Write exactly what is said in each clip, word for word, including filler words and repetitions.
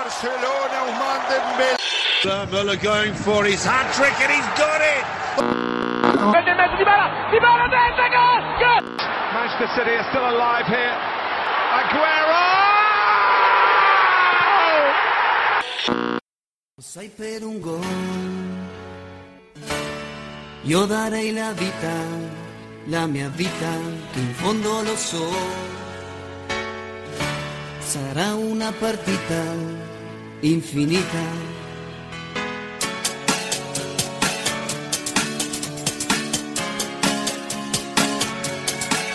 Barcelona Ousmane Dembélé. Müller going for his hat trick and he's got it. Di mezzo Di Bala, Di Bala dentro, goal, goal. Manchester City are still alive here. Aguero. Sai per un gol. Io darei la vita, la mia vita, che in fondo lo so. Sarà una partita infinita.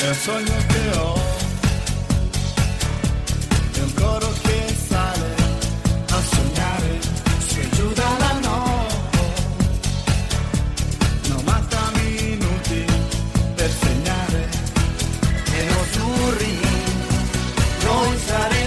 El sueño que ho, è un coro che sale a sognare, si aiuta la notte, novanta minuti per segnare e azzurri, noi saremo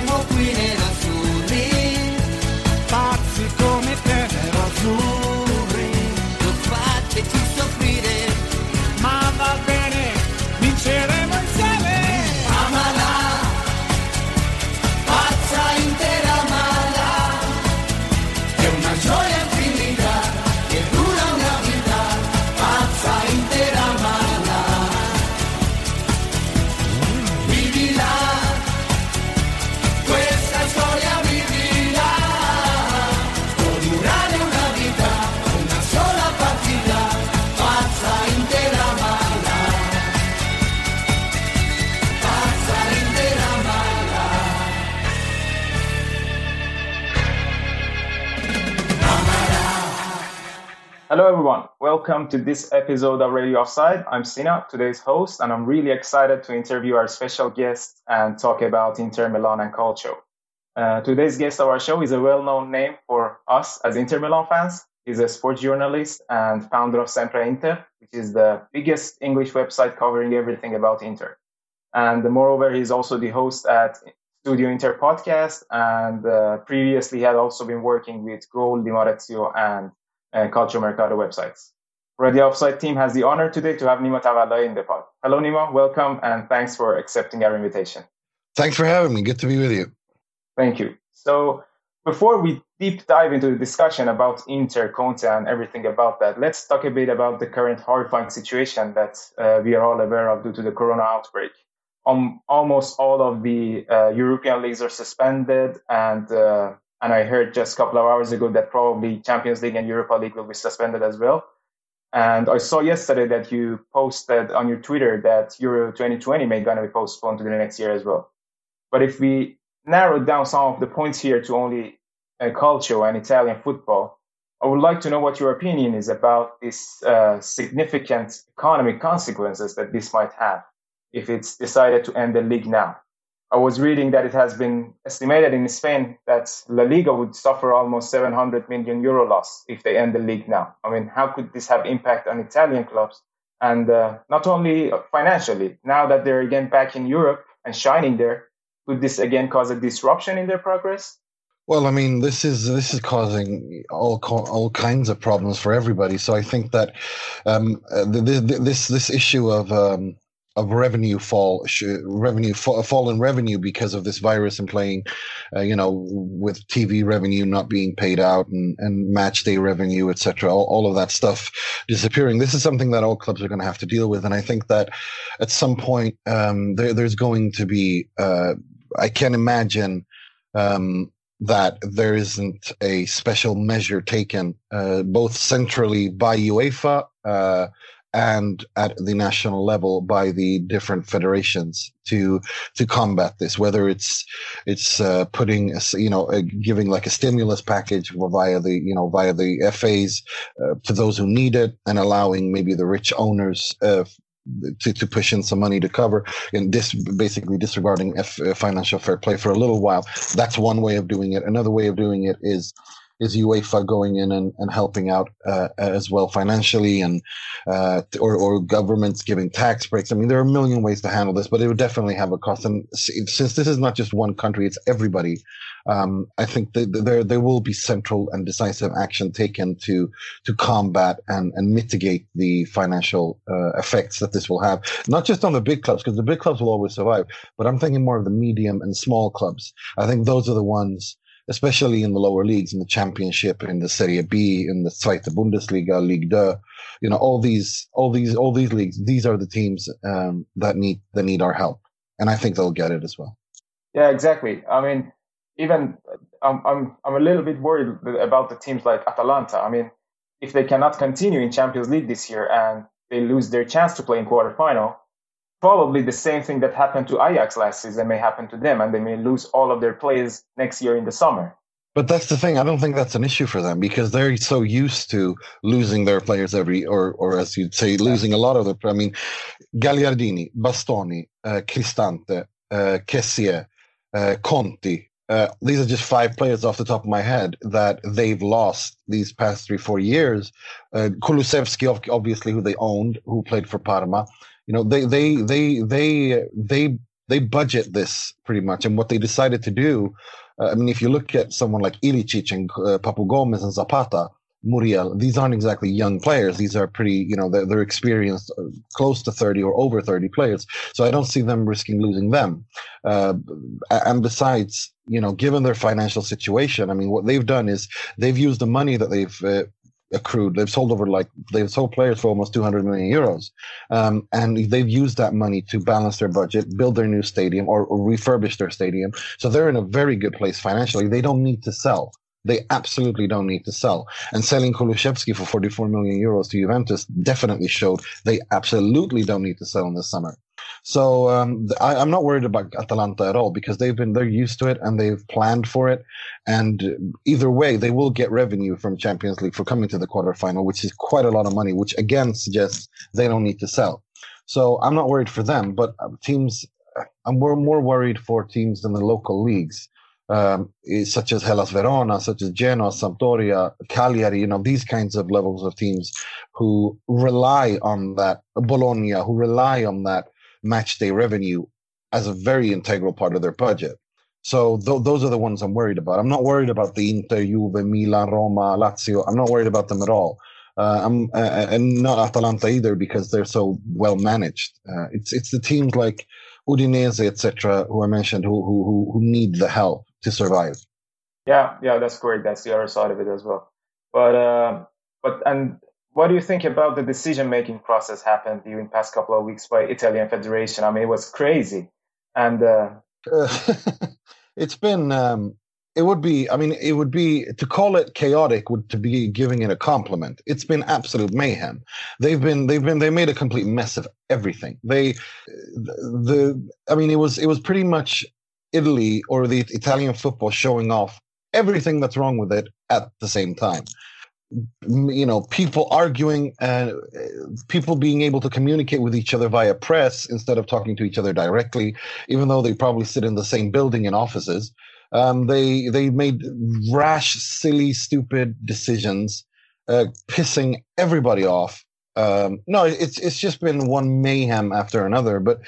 Hello everyone, welcome to this episode of Radio Offside. I'm Sina, today's host, and I'm really excited to interview our special guest and talk about Inter Milan and Calcio. Uh, today's guest of our show is a well-known name for us as Inter Milan fans. He's a sports journalist and founder of Sempre Inter, which is the biggest English website covering everything about Inter. And moreover, he's also the host at Studio Inter podcast, and uh, previously had also been working with Goal, Di Ambrosio, and and Calcio Mercato websites. Radio Offside team has the honor today to have Nima Tavalla in the pod. Hello Nima, welcome and thanks for accepting our invitation. Thanks for having me, good to be with you. Thank you. So before we deep dive into the discussion about Inter, Conte and everything about that, let's talk a bit about the current horrifying situation that uh, we are all aware of due to the corona outbreak. Um, almost all of the uh, European leagues are suspended and uh, And I heard just a couple of hours ago that probably Champions League and Europa League will be suspended as well. And I saw yesterday that you posted on your Twitter that Euro twenty twenty may going to be postponed to the next year as well. But if we narrow down some of the points here to only uh, Calcio and Italian football, I would like to know what your opinion is about these uh, significant economic consequences that this might have if it's decided to end the league now. I was reading that it has been estimated in Spain that La Liga would suffer almost seven hundred million euro loss if they end the league now. I mean, how could this have impact on Italian clubs? And uh, not only financially, now that they're again back in Europe and shining there, could this again cause a disruption in their progress? Well, I mean, this is this is causing all all kinds of problems for everybody. So I think that um, this this this issue of um, Of revenue fall, revenue fall, fall in revenue because of this virus and playing, uh, you know, with T V revenue not being paid out and, and match day revenue, et cetera. All, all of that stuff disappearing. This is something that all clubs are going to have to deal with, and I think that at some point um, there, there's going to be. Uh, I can't imagine um, that there isn't a special measure taken, uh, both centrally by UEFA. Uh, and at the national level by the different federations to to combat this, whether it's it's uh, putting a, you know a, giving like a stimulus package via the you know via the F As uh, to those who need it, and allowing maybe the rich owners uh, to to push in some money to cover, and this basically disregarding F, uh, financial fair play for a little while. That's one way of doing it. Another way of doing it is. Is UEFA going in and, and helping out uh, as well financially, and uh, or, or governments giving tax breaks? I mean, there are a million ways to handle this, but it would definitely have a cost. And since this is not just one country, it's everybody. Um, I think that there there will be central and decisive action taken to to combat and, and mitigate the financial uh, effects that this will have, not just on the big clubs, because the big clubs will always survive. But I'm thinking more of the medium and small clubs. I think those are the ones especially in the lower leagues, in the Championship, in the Serie B, in the Zweite Bundesliga, Ligue two, you know, all these, all these, all these leagues. These are the teams um, that need that need our help, and I think they'll get it as well. Yeah, exactly. I mean, even I'm I'm I'm a little bit worried about the teams like Atalanta. I mean, if they cannot continue in Champions League this year and they lose their chance to play in quarterfinal, probably the same thing that happened to Ajax last season may happen to them, and they may lose all of their players next year in the summer. But that's the thing. I don't think that's an issue for them because they're so used to losing their players every, or or as you'd say, losing a lot of their. I mean, Gagliardini, Bastoni, uh, Cristante, uh, Kessie, uh, Conti. Uh, these are just five players off the top of my head that they've lost these past three, four years. Uh, Kulusevski, obviously, who they owned, who played for Parma. You know, they, they, they, they, they, they budget this pretty much. And what they decided to do, uh, I mean, if you look at someone like Ilicic and uh, Papu Gomez and Zapata, Muriel, these aren't exactly young players. These are pretty, you know, they're, they're experienced, uh, close to thirty or over thirty players. So I don't see them risking losing them. Uh, and besides, you know, given their financial situation, I mean, what they've done is they've used the money that they've uh, accrued. They've sold over like they've sold players for almost two hundred million euros, um, and they've used that money to balance their budget, build their new stadium, or, or refurbish their stadium. So they're in a very good place financially. They don't need to sell. They absolutely don't need to sell. And selling Kulusevski for forty-four million euros to Juventus definitely showed they absolutely don't need to sell in the summer. So um, I, I'm not worried about Atalanta at all because they've been, they're used to it and they've planned for it. And either way, they will get revenue from Champions League for coming to the quarterfinal, which is quite a lot of money, which again suggests they don't need to sell. So I'm not worried for them, but teams, I'm more, more worried for teams in the local leagues, um, such as Hellas Verona, such as Genoa, Sampdoria, Cagliari, you know, these kinds of levels of teams who rely on that, Bologna, who rely on that match day revenue as a very integral part of their budget. So th- those are the ones I'm worried about. I'm not worried about the Inter, Juve, Milan, Roma, Lazio. I'm not worried about them at all. Uh, I'm uh, and not Atalanta either because they're so well managed. Uh, it's it's the teams like Udinese, et cetera, who I mentioned, who who who need the help to survive. Yeah, yeah, that's great. That's the other side of it as well. But uh, but and. What do you think about the decision-making process happened during the past couple of weeks by Italian Federation? I mean, it was crazy. And uh... it's been, um, it would be, I mean, it would be, to call it chaotic would to be giving it a compliment. It's been absolute mayhem. They've been, they've been, they made a complete mess of everything. They, the, I mean, it was, it was pretty much Italy or the Italian football showing off everything that's wrong with it at the same time. You know, people arguing and uh, people being able to communicate with each other via press instead of talking to each other directly, even though they probably sit in the same building and offices. Um, they they made rash, silly, stupid decisions, uh, pissing everybody off. Um, no, it's it's just been one mayhem after another, but.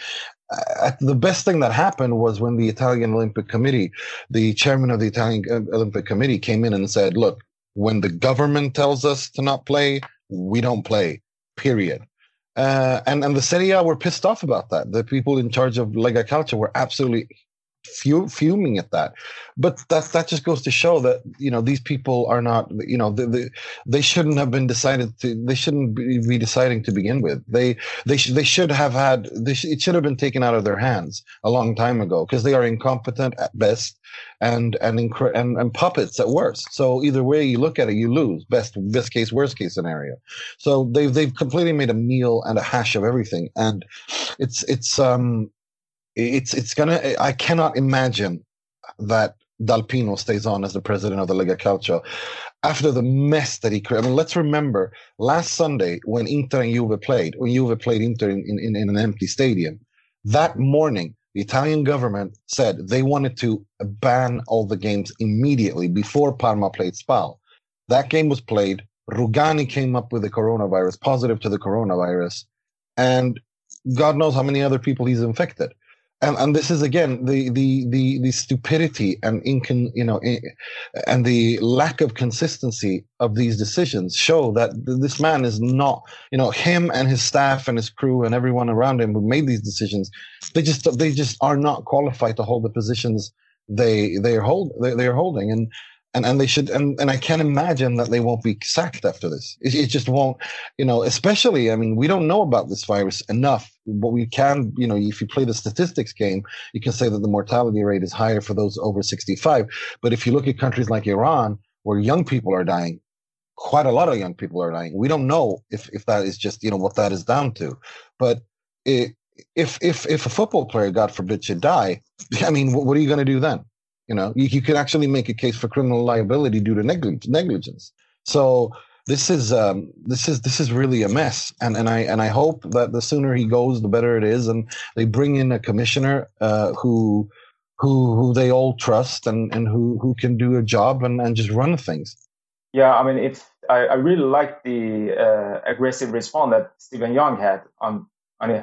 Uh, the best thing that happened was when the Italian Olympic Committee, the chairman of the Italian Olympic Committee came in and said, look, when the government tells us to not play, we don't play, period. Uh, and, and the Serie A were pissed off about that. The people in charge of Lega Calcio were absolutely fu- fuming at that. But that, that just goes to show that, you know, these people are not, you know, the, the, they shouldn't have been decided to, they shouldn't be, be deciding to begin with. They they, sh- they should have had, they sh- it should have been taken out of their hands a long time ago because they are incompetent at best. And and, incre- and and puppets at worst. So either way you look at it, you lose. Best best case, worst case scenario. So they've they've completely made a meal and a hash of everything. And it's it's um it's it's gonna. I cannot imagine that Dal Pino stays on as the president of the Lega Calcio after the mess that he created. I mean, let's remember last Sunday when Inter and Juve played, when Juve played Inter in, in, in an empty stadium. That morning, the Italian government said they wanted to ban all the games immediately before Parma played Spal. That game was played. Rugani came up with the coronavirus, positive to the coronavirus, and God knows how many other people he's infected. And and this is again the the the, the stupidity and incon you know in, and the lack of consistency of these decisions show that this man is not, you know, him and his staff and his crew and everyone around him who made these decisions, they just they just are not qualified to hold the positions they they are hold they, they are holding, and and and they should, and, and I can't imagine that they won't be sacked after this. It, it just won't, you know. Especially, I mean, we don't know about this virus enough, but we can, you know, if you play the statistics game, you can say that the mortality rate is higher for those over sixty-five. But if you look at countries like Iran, where young people are dying, quite a lot of young people are dying. We don't know if if that is just, you know, what that is down to, but it. If if if a football player, God forbid, should die, I mean, what, what are you going to do then? You know, you, you could actually make a case for criminal liability due to neglig- negligence. So this is um, this is this is really a mess, and and I and I hope that the sooner he goes, the better it is, and they bring in a commissioner uh, who who who they all trust and and who who can do a job and, and just run things. Yeah, I mean, it's I, I really like the uh, aggressive response that Stephen Young had on.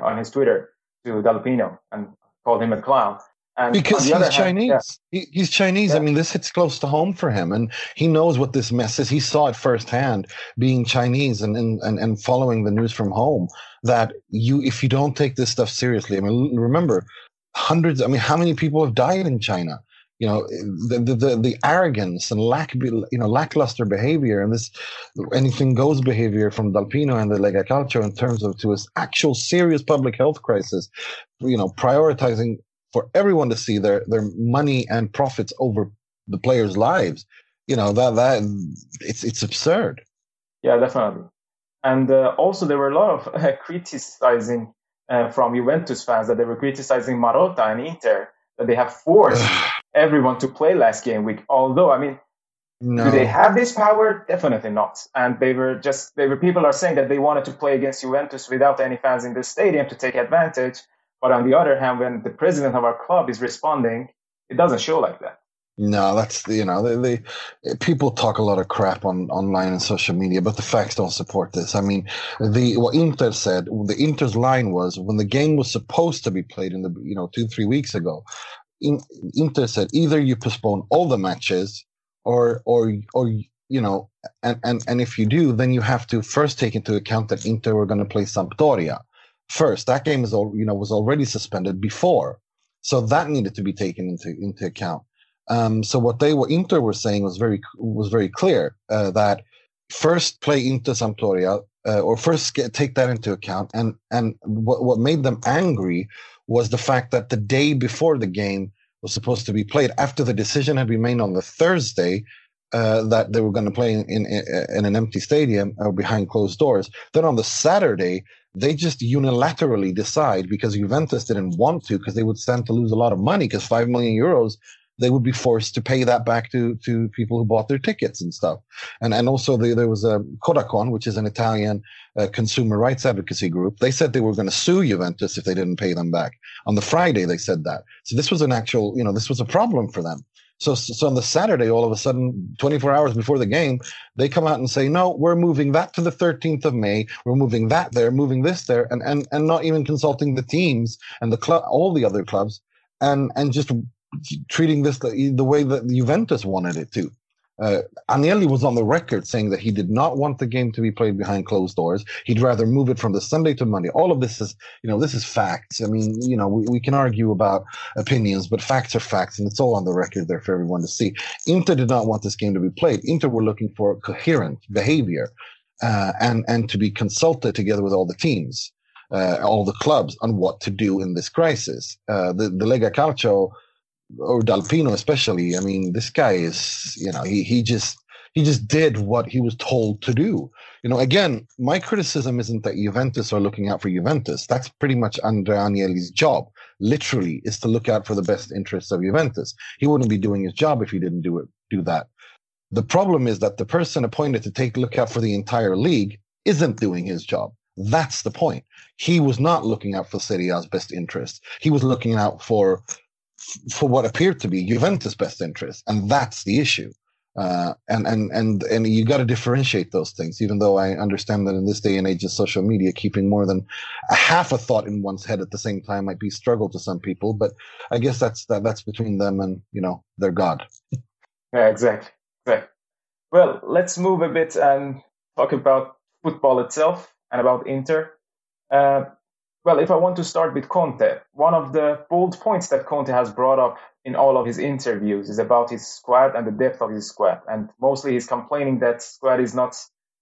on his Twitter to Dal Pino and called him a clown. And because he's, hand, Chinese. Yeah. He, he's Chinese. He's yeah. Chinese. I mean, this hits close to home for him, and he knows what this mess is. He saw it firsthand, being Chinese and, and, and following the news from home, that you if you don't take this stuff seriously, I mean, remember, hundreds, I mean, how many people have died in China? You know, the, the the the arrogance and lack, you know, lackluster behavior, and this anything goes behavior from Dal Pino and the Lega Calcio in terms of to his actual serious public health crisis, you know, prioritizing for everyone to see their their money and profits over the players' lives. You know, that that it's it's absurd. Yeah, definitely. And uh, also there were a lot of uh, criticizing uh, from Juventus fans that they were criticizing Marotta and Inter, that they have forced everyone to play last game week. Although, I mean, no. Do they have this power? Definitely not. And they were just, they were, people are saying that they wanted to play against Juventus without any fans in the stadium to take advantage. But on the other hand, when the president of our club is responding, it doesn't show like that. No, that's, you know, they, they, people talk a lot of crap on online and social media, but the facts don't support this. I mean, the what Inter said, the Inter's line was, when the game was supposed to be played in the, you know, two, three weeks ago, Inter said either you postpone all the matches, or or or you know, and, and, and if you do, then you have to first take into account that Inter were going to play Sampdoria first. That game is all you know was already suspended before, so that needed to be taken into into account. Um, so what they were Inter were saying was very was very clear uh, that first play Inter Sampdoria uh, or first get, take that into account, and and what what made them angry was the fact that the day before the game was supposed to be played, after the decision had been made on the Thursday uh, that they were going to play in, in in an empty stadium or behind closed doors, then on the Saturday they just unilaterally decide, because Juventus didn't want to, because they would stand to lose a lot of money, because five million euros they would be forced to pay that back to to people who bought their tickets and stuff. And and also the, there was a Codacon, which is an Italian uh, consumer rights advocacy group. They said they were going to sue Juventus if they didn't pay them back. On the Friday, they said that. So this was an actual, you know, this was a problem for them. So, so on the Saturday, all of a sudden, twenty-four hours before the game, they come out and say, no, we're moving that to the thirteenth of May. We're moving that there, moving this there, and, and, and not even consulting the teams and the club, all the other clubs, and, and just treating this the, the way that Juventus wanted it to. Uh, Agnelli was on the record saying that he did not want the game to be played behind closed doors. He'd rather move it from the Sunday to Monday. All of this is, you know, this is facts. I mean, you know, we, we can argue about opinions, but facts are facts, and it's all on the record there for everyone to see. Inter did not want this game to be played. Inter were looking for coherent behavior uh, and, and to be consulted together with all the teams, uh, all the clubs, on what to do in this crisis. Uh, the, the Lega Calcio, or Dal Pino especially, I mean, this guy is, you know, he he just he just did what he was told to do. You know, again, my criticism isn't that Juventus are looking out for Juventus. That's pretty much Andrea Agnelli's job, literally, is to look out for the best interests of Juventus. He wouldn't be doing his job if he didn't do it, do that. The problem is that the person appointed to take look out for the entire league isn't doing his job. That's the point. He was not looking out for Serie A's best interests. He was looking out for for what appeared to be Juventus' best interest, and that's the issue. Uh, and and and and you got to differentiate those things. Even though I understand that in this day and age of social media, keeping more than a half a thought in one's head at the same time might be a struggle to some people. But I guess that's that, that's between them and, you know, their God. Yeah, exactly. Exactly. Well, let's move a bit and talk about football itself and about Inter. Uh, Well, if I want to start with Conte, one of the bold points that Conte has brought up in all of his interviews is about his squad and the depth of his squad. And mostly he's complaining that squad is not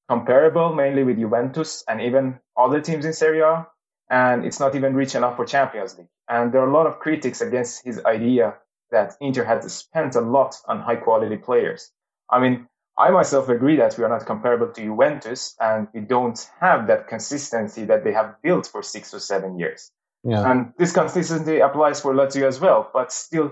comparable, mainly with Juventus and even other teams in Serie A. And it's not even rich enough for Champions League. And there are a lot of critics against his idea that Inter had spent a lot on high-quality players. I mean, I myself agree that we are not comparable to Juventus, and we don't have that consistency that they have built for six or seven years. Yeah. And this consistency applies for Lazio as well, but still,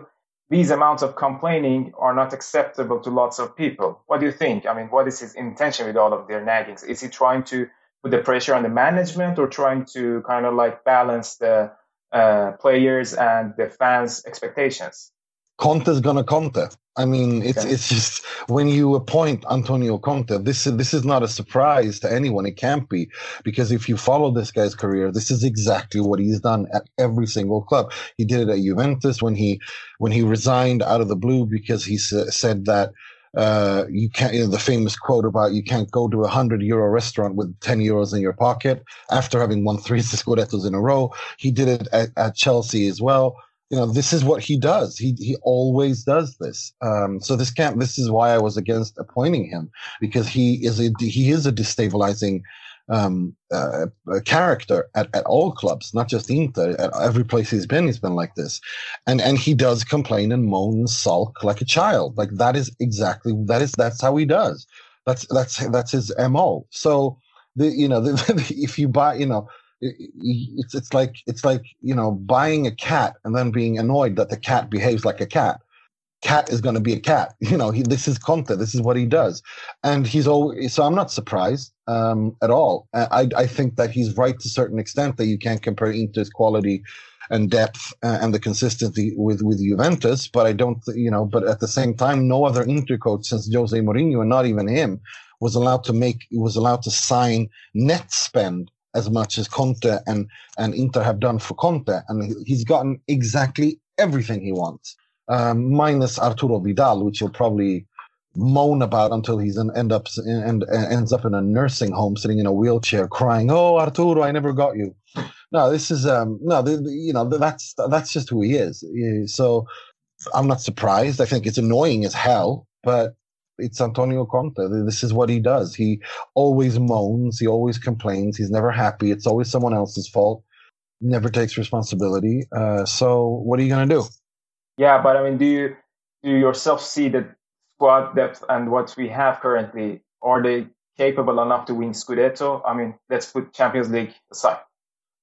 these amounts of complaining are not acceptable to lots of people. What do you think? I mean, what is his intention with all of their naggings? Is he trying to put the pressure on the management, or trying to kind of like balance the uh, players and the fans' expectations? Conte's gonna Conte. I mean, it's okay. It's just when you appoint Antonio Conte, this is, this is not a surprise to anyone. It can't be, because if you follow this guy's career, this is exactly what he's done at every single club. He did it at Juventus when he when he resigned out of the blue because he sa- said that uh, you can't. You know, the famous quote about you can't go to a hundred euro restaurant with ten euros in your pocket after having won three Scudettos in a row. He did it at, at Chelsea as well. You know, this is what he does. He he always does this. Um, so this can't. This is why I was against appointing him, because he is a he is a destabilizing um, uh, character at, at all clubs, not just Inter. At every place he's been, he's been like this, and and he does complain and moan and sulk like a child. Like that is exactly that is that's how he does. That's that's that's his M O. So the you know the, the, if you buy you know. It's it's like it's like you know buying a cat and then being annoyed that the cat behaves like a cat. Cat is going to be a cat, you know. He, this is Conte. This is what he does, and he's always. So I'm not surprised um, at all. I I think that he's right to a certain extent that you can't compare Inter's quality and depth uh, and the consistency with, with Juventus, but I don't you know. But at the same time, no other Inter coach since Jose Mourinho, and not even him, was allowed to make was allowed to sign net spend as much as Conte and, and Inter have done for Conte. And he's gotten exactly everything he wants, um, minus Arturo Vidal, which he'll probably moan about until he's an, end up, and, and ends up in a nursing home sitting in a wheelchair crying, oh, Arturo, I never got you. No, this is, um, no, the, the, you know, the, that's that's just who he is. So I'm not surprised. I think it's annoying as hell, but it's Antonio Conte. This is what he does. He always moans. He always complains. He's never happy. It's always someone else's fault. Never takes responsibility. Uh, so what are you going to do? Yeah, but I mean, do you, do you yourself see that squad depth and what we have currently, are they capable enough to win Scudetto? I mean, let's put Champions League aside.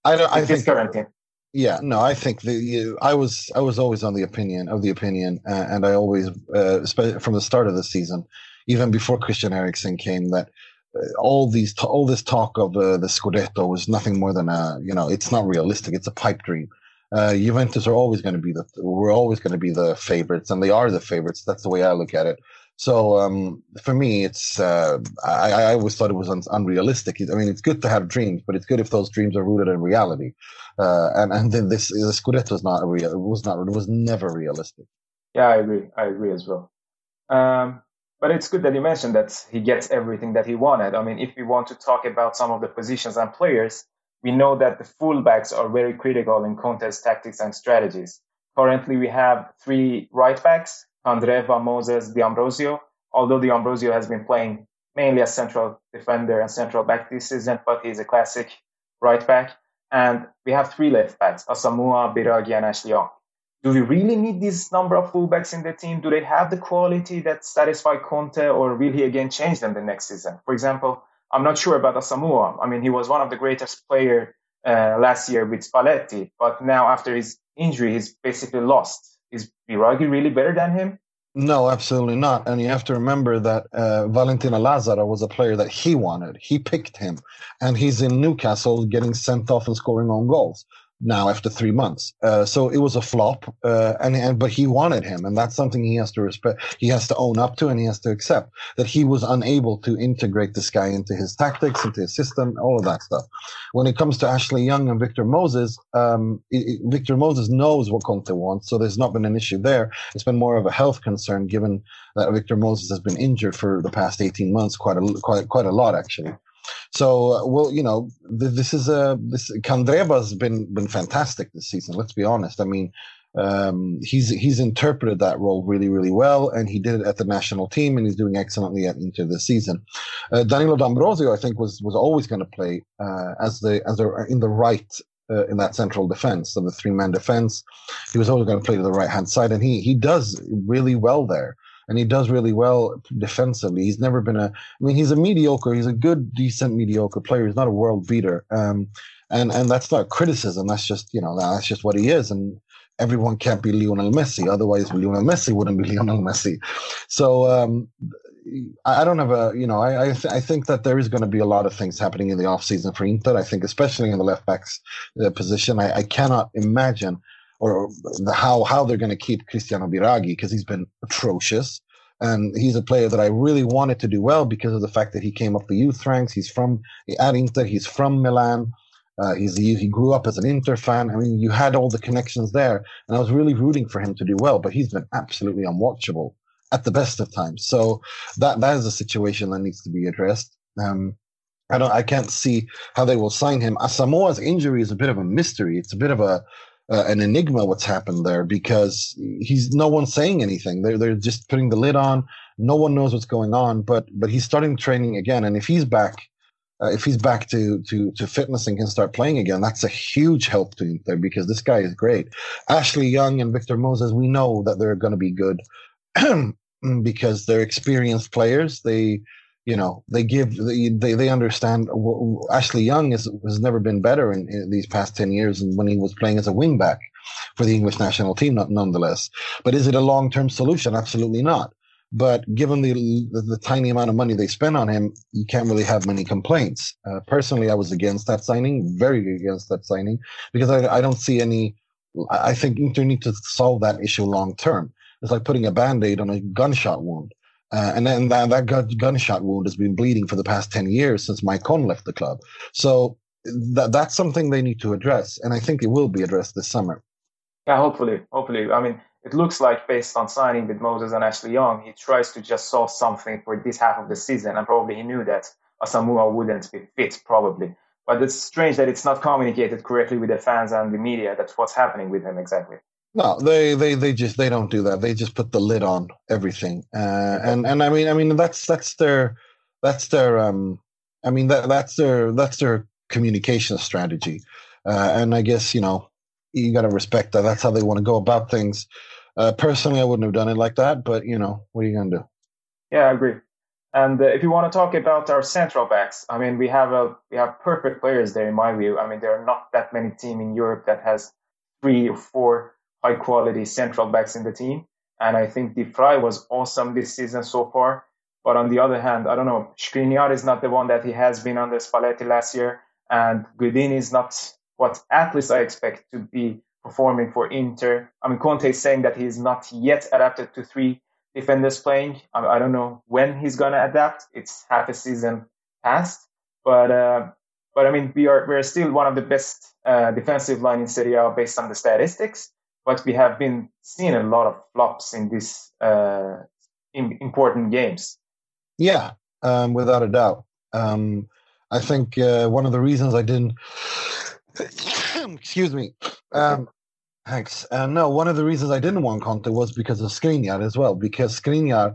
I don't. I think current team. Yeah, no, I think the you, I was I was always on the opinion of the opinion, uh, and I always uh, from the start of the season, even before Christian Eriksen came, that uh, all these all this talk of uh, the Scudetto was nothing more than a you know it's not realistic, it's a pipe dream. Uh, Juventus are always going to be the we're always going to be the favorites, and they are the favorites. That's the way I look at it. So um, for me, it's uh, I, I always thought it was un- unrealistic. I mean, it's good to have dreams, but it's good if those dreams are rooted in reality. Uh, and and then this the Scudetto is not real. It was not. It was never realistic. Yeah, I agree. I agree as well. Um, but it's good that you mentioned that he gets everything that he wanted. I mean, if we want to talk about some of the positions and players, we know that the fullbacks are very critical in Conte's tactics and strategies. Currently, we have three right backs. Andreva, Moses, Di Ambrosio, although Di Ambrosio has been playing mainly as central defender and central back this season, but he's a classic right back. And we have three left backs, Asamoah, Biraghi, and Ashley Young. Do we really need this number of fullbacks in the team? Do they have the quality that satisfy Conte, or will he again change them the next season? For example, I'm not sure about Asamoah. I mean, he was one of the greatest players uh, last year with Spalletti, but now after his injury, he's basically lost. Is Biraghi really better than him? No, absolutely not. And you have to remember that uh, Valentina Lazaro was a player that he wanted. He picked him. And he's in Newcastle getting sent off and scoring own goals now after three months. Uh, so it was a flop, uh, and, and but he wanted him. And that's something he has to respect. He has to own up to, and he has to accept that he was unable to integrate this guy into his tactics, into his system, all of that stuff. When it comes to Ashley Young and Victor Moses, um, it, it, Victor Moses knows what Conte wants, so there's not been an issue there. It's been more of a health concern, given that Victor Moses has been injured for the past eighteen months, quite a, quite, quite a lot, actually. So, well, you know, this is a this Candreba's been been fantastic this season. Let's be honest. I mean, um, he's he's interpreted that role really, really well, and he did it at the national team, and he's doing excellently at Inter this season. Uh, Danilo D'Ambrosio, I think, was was always going to play uh, as the as the, in the right. Uh, in that central defense, so the three-man defense, he was always going to play to the right-hand side, and he he does really well there, and he does really well defensively. He's never been a, I mean, he's a mediocre, he's a good, decent, mediocre player. He's not a world beater, um, and and that's not criticism. That's just you know that's just what he is, and everyone can't be Lionel Messi. Otherwise, Lionel Messi wouldn't be Lionel Messi. So. Um, I don't have a, you know, I I, th- I think that there is going to be a lot of things happening in the offseason for Inter. I think, especially in the left backs uh, position, I, I cannot imagine or the, how how they're going to keep Cristiano Biraghi, because he's been atrocious, and he's a player that I really wanted to do well because of the fact that he came up the youth ranks. He's from at Inter. He's from Milan. Uh, he's he grew up as an Inter fan. I mean, you had all the connections there, and I was really rooting for him to do well. But he's been absolutely unwatchable at the best of times. So that that is a situation that needs to be addressed. Um, I don't, I can't see how they will sign him. Asamoah's injury is a bit of a mystery. It's a bit of a uh, an enigma what's happened there, because he's no one's saying anything. They're they're just putting the lid on. No one knows what's going on. But but he's starting training again, and if he's back, uh, if he's back to to to fitness and can start playing again, that's a huge help to Inter, because this guy is great. Ashley Young and Victor Moses, we know that they're going to be good. Because they're experienced players, they, you know, they give, they they, they understand. Ashley Young is, has never been better in, in these past ten years, and when he was playing as a wing back for the English national team, not, nonetheless. But is it a long term solution? Absolutely not. But given the, the the tiny amount of money they spent on him, you can't really have many complaints. Uh, personally, I was against that signing, very against that signing, because I I don't see any. I think Inter need to solve that issue long term. It's like putting a Band-Aid on a gunshot wound. Uh, and then that, that gun, gunshot wound has been bleeding for the past ten years since Mike Conn left the club. So th- that's something they need to address. And I think it will be addressed this summer. Yeah, hopefully. Hopefully. I mean, it looks like based on signing with Moses and Ashley Young, he tries to just solve something for this half of the season. And probably he knew that Asamoah wouldn't be fit, probably. But it's strange that it's not communicated correctly with the fans and the media. That's what's happening with him exactly. No, they, they, they just they don't do that. They just put the lid on everything, uh, and and I mean I mean that's that's their that's their um I mean that that's their that's their communication strategy, uh, and I guess you know you got to respect that. That's how they want to go about things. Uh, personally, I wouldn't have done it like that, but you know what are you gonna do? Yeah, I agree. And uh, if you want to talk about our central backs, I mean we have a we have perfect players there in my view. I mean there are not that many teams in Europe that has three or four high-quality central backs in the team. And I think De Vrij was awesome this season so far. But on the other hand, I don't know, Skriniar is not the one that he has been under Spalletti last year. And Godin is not what at least I expect to be performing for Inter. I mean, Conte is saying that he is not yet adapted to three defenders playing. I, I don't know when he's going to adapt. It's half a season past. But, uh, but I mean, we are we are still one of the best uh, defensive line in Serie A based on the statistics. But we have been seeing a lot of flops in these uh, in, important games. Yeah, um, without a doubt. Um, I think uh, one of the reasons I didn't... Excuse me. Um, thanks. Uh, no, one of the reasons I didn't want Conte was because of Skriniar as well. Because Skriniar,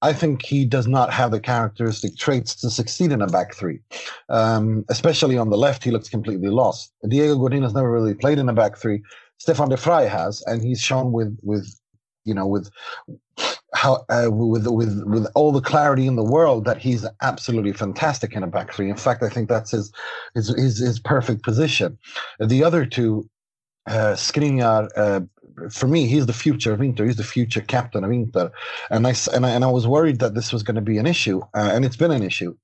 I think he does not have the characteristic traits to succeed in a back three. Um, especially on the left, he looks completely lost. Diego Godin has never really played in a back three. Stefan de Vrij has, and he's shown with, with you know, with how uh, with with with all the clarity in the world that he's absolutely fantastic in a back three. In fact, I think that's his his his, his perfect position. The other two, uh, Skriniar, uh, for me, he's the future of Inter. He's the future captain of Inter, and I and I, and I was worried that this was going to be an issue, uh, and it's been an issue.